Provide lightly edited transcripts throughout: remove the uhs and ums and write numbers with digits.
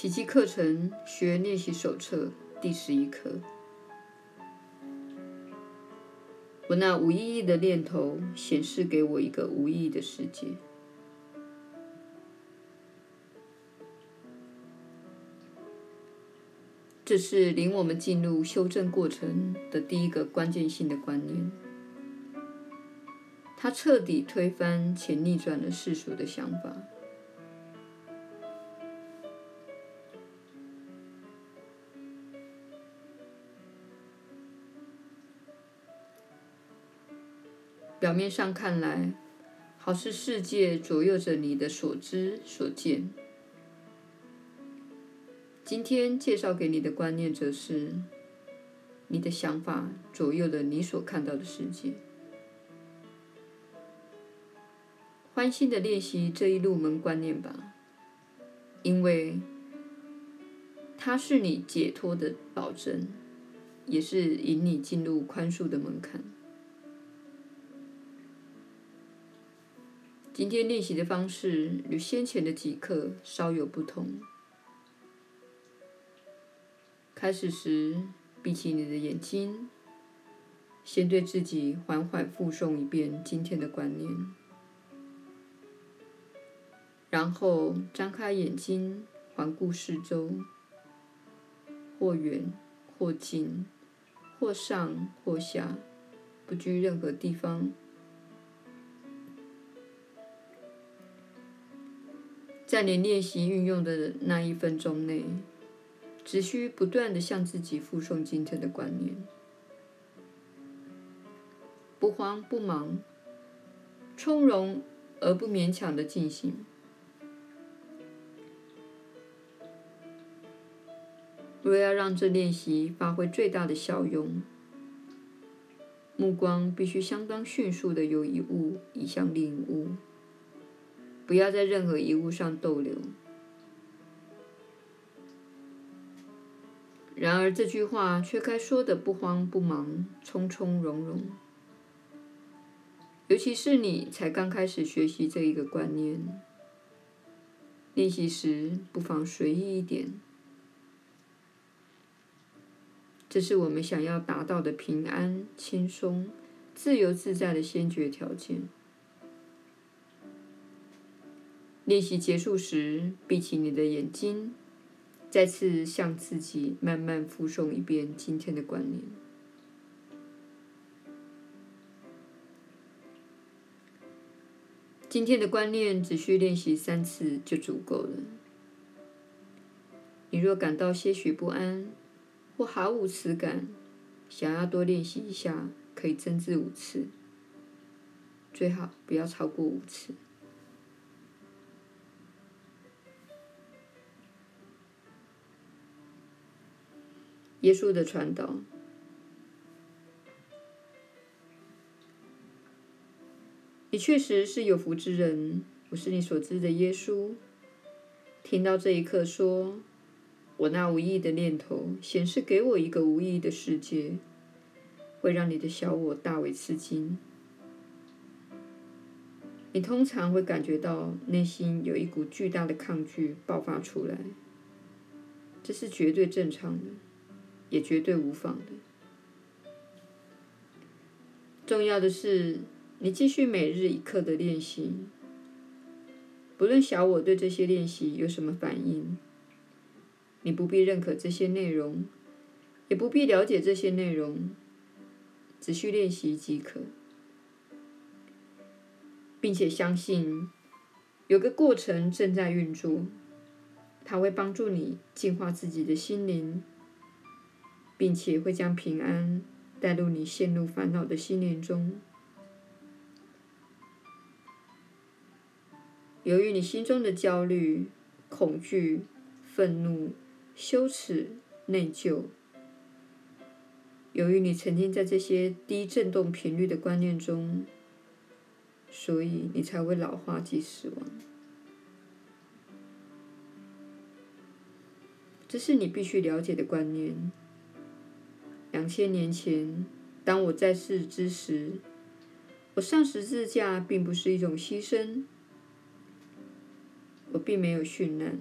奇迹课程学练习手册第11课。我那无意义的念头显示给我一个无意义的世界。这是领我们进入修正过程的第一个关键性的观念，它彻底推翻且逆转了世俗的想法。表面上看来，好似世界左右着你的所知所见。今天介绍给你的观念则是，你的想法左右了你所看到的世界。欢欣地练习这一入门观念吧，因为它是你解脱的保证，也是引你进入宽恕的门槛。今天练习的方式与先前的几课稍有不同。开始时，闭起你的眼睛，先对自己缓缓复诵一遍今天的观念，然后张开眼睛，环顾四周，或远或近，或上或下，不拘任何地方。在你练习运用的那1分钟内，只需不断地向自己复诵今天的观念，不慌不忙，从容而不勉强地进行。若要让这练习发挥最大的效用，目光必须相当迅速地由一物移向另一物，不要在任何一物上逗留。然而这句话却该说的不慌不忙，从从容容。尤其是你才刚开始学习这一个观念，练习时不妨随意一点。这是我们想要达到的平安、轻松、自由自在的先决条件。练习结束时，闭起你的眼睛，再次向自己慢慢复诵一遍今天的观念。今天的观念只需练习3次就足够了。你若感到些许不安，或毫无此感，想要多练习一下，可以增至5次，最好不要超过5次。耶稣的传导，你确实是有福之人。我是你所知的耶稣。听到这一刻说，我那无意义的念头显示给我一个无意义的世界，会让你的小我大为吃惊。你通常会感觉到内心有一股巨大的抗拒爆发出来，这是绝对正常的，也绝对无妨的。重要的是，你继续每日1课的练习，不论小我对这些练习有什么反应，你不必认可这些内容，也不必了解这些内容，只需练习即可，并且相信有个过程正在运作，它会帮助你净化自己的心灵，并且会将平安带入你陷入烦恼的心灵中。由于你心中的焦虑、恐惧、愤怒、羞耻、内疚，由于你沉浸在这些低振动频率的观念中，所以你才会老化及死亡。这是你必须了解的观念。2000年前，当我在世之时，我上十字架并不是一种牺牲，我并没有殉难，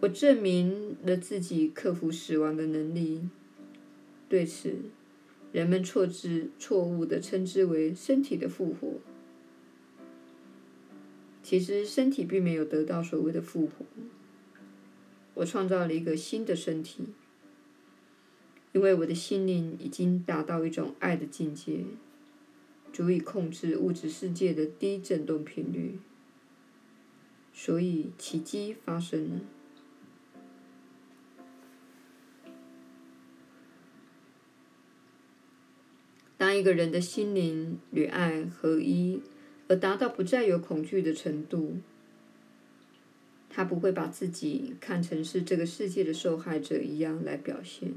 我证明了自己克服死亡的能力。对此，人们错误地称之为身体的复活。其实身体并没有得到所谓的复活，我创造了一个新的身体，因为我的心灵已经达到一种爱的境界，足以控制物质世界的低振动频率，所以奇迹发生了。当一个人的心灵与爱合一，而达到不再有恐惧的程度，他不会把自己看成是这个世界的受害者一样来表现。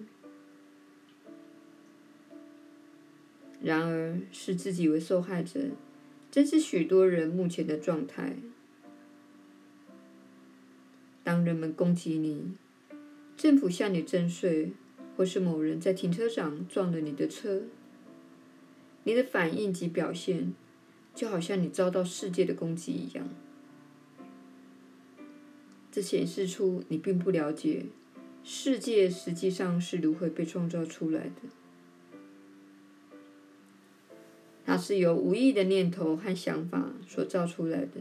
然而，视自己为受害者，正是许多人目前的状态。当人们攻击你，政府向你征税，或是某人在停车场撞了你的车，你的反应及表现就好像你遭到世界的攻击一样，这显示出你并不了解世界实际上是如何被创造出来的。它是由无意的念头和想法所造出来的。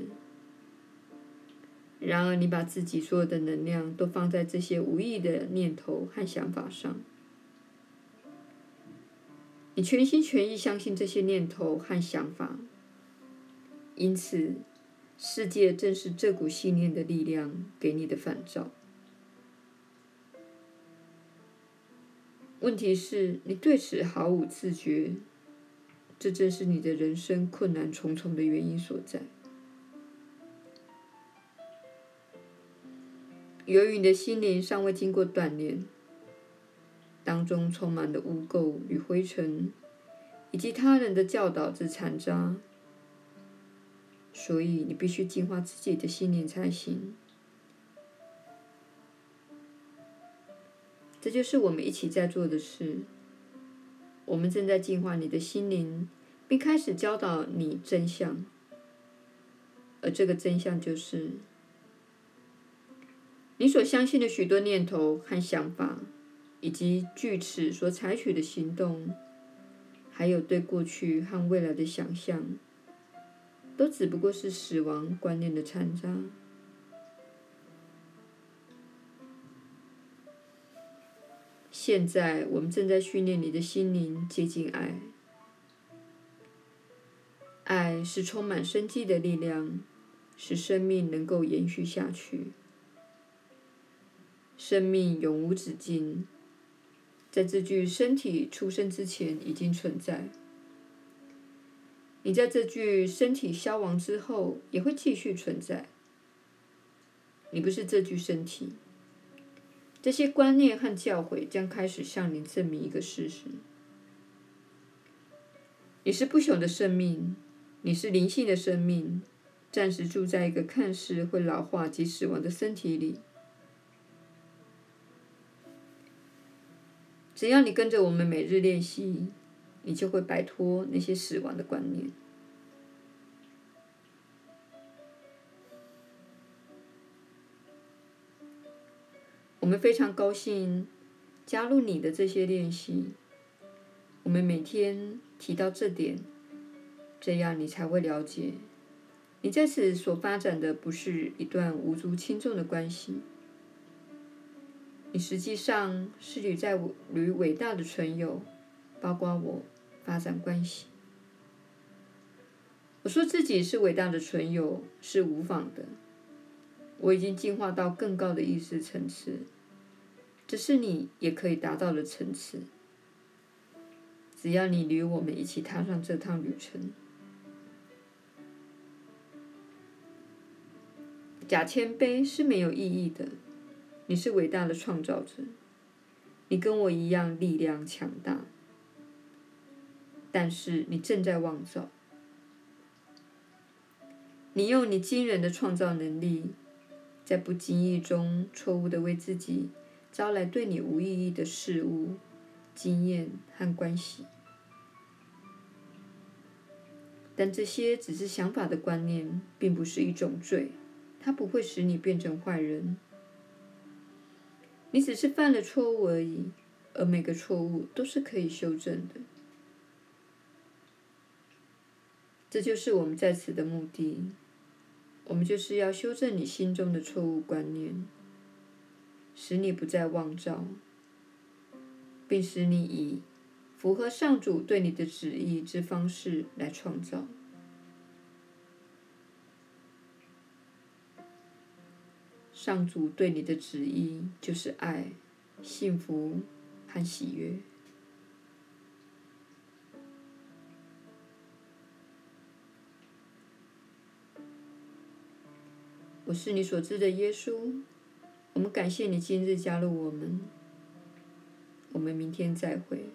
然而，你把自己所有的能量都放在这些无意的念头和想法上，你全心全意相信这些念头和想法。因此，世界正是这股信念的力量给你的反照。问题是，你对此毫无自觉，这正是你的人生困难重重的原因所在。由于你的心灵尚未经过锻炼，当中充满了污垢与灰尘，以及他人的教导之残渣。所以你必须净化自己的心灵才行。这就是我们一起在做的事。我们正在净化你的心灵，并开始教导你真相。而这个真相就是，你所相信的许多念头和想法，以及据此所采取的行动，还有对过去和未来的想象，都只不过是死亡观念的残渣。现在，我们正在训练你的心灵接近爱。爱是充满生机的力量，使生命能够延续下去。生命永无止境，在这具身体出生之前已经存在。你在这具身体消亡之后也会继续存在。你不是这具身体。这些观念和教诲将开始向你证明一个事实：你是不朽的生命，你是灵性的生命，暂时住在一个看似会老化及死亡的身体里。只要你跟着我们每日练习，你就会摆脱那些死亡的观念。我们非常高兴加入你的这些练习。我们每天提到这点，这样你才会了解，你在此所发展的不是一段无足轻重的关系。你实际上是与伟大的存有，包括我，发展关系。我说自己是伟大的存有是无妨的，我已经进化到更高的意识层次，这是你也可以达到的层次。只要你与我们一起踏上这趟旅程。假谦卑是没有意义的，你是伟大的创造者，你跟我一样力量强大。但是你正在妄造，你用你惊人的创造能力，在不经意中错误地为自己招来对你无意义的事物、经验和关系。但这些只是想法的观念，并不是一种罪，它不会使你变成坏人。你只是犯了错误而已，而每个错误都是可以修正的。这就是我们在此的目的，我们就是要修正你心中的错误观念，使你不再妄造，并使你以符合上主对你的旨意之方式来创造。上主对你的旨意就是爱、幸福和喜悦。我是你所知的耶稣，我们感谢你今日加入我们，我们明天再会。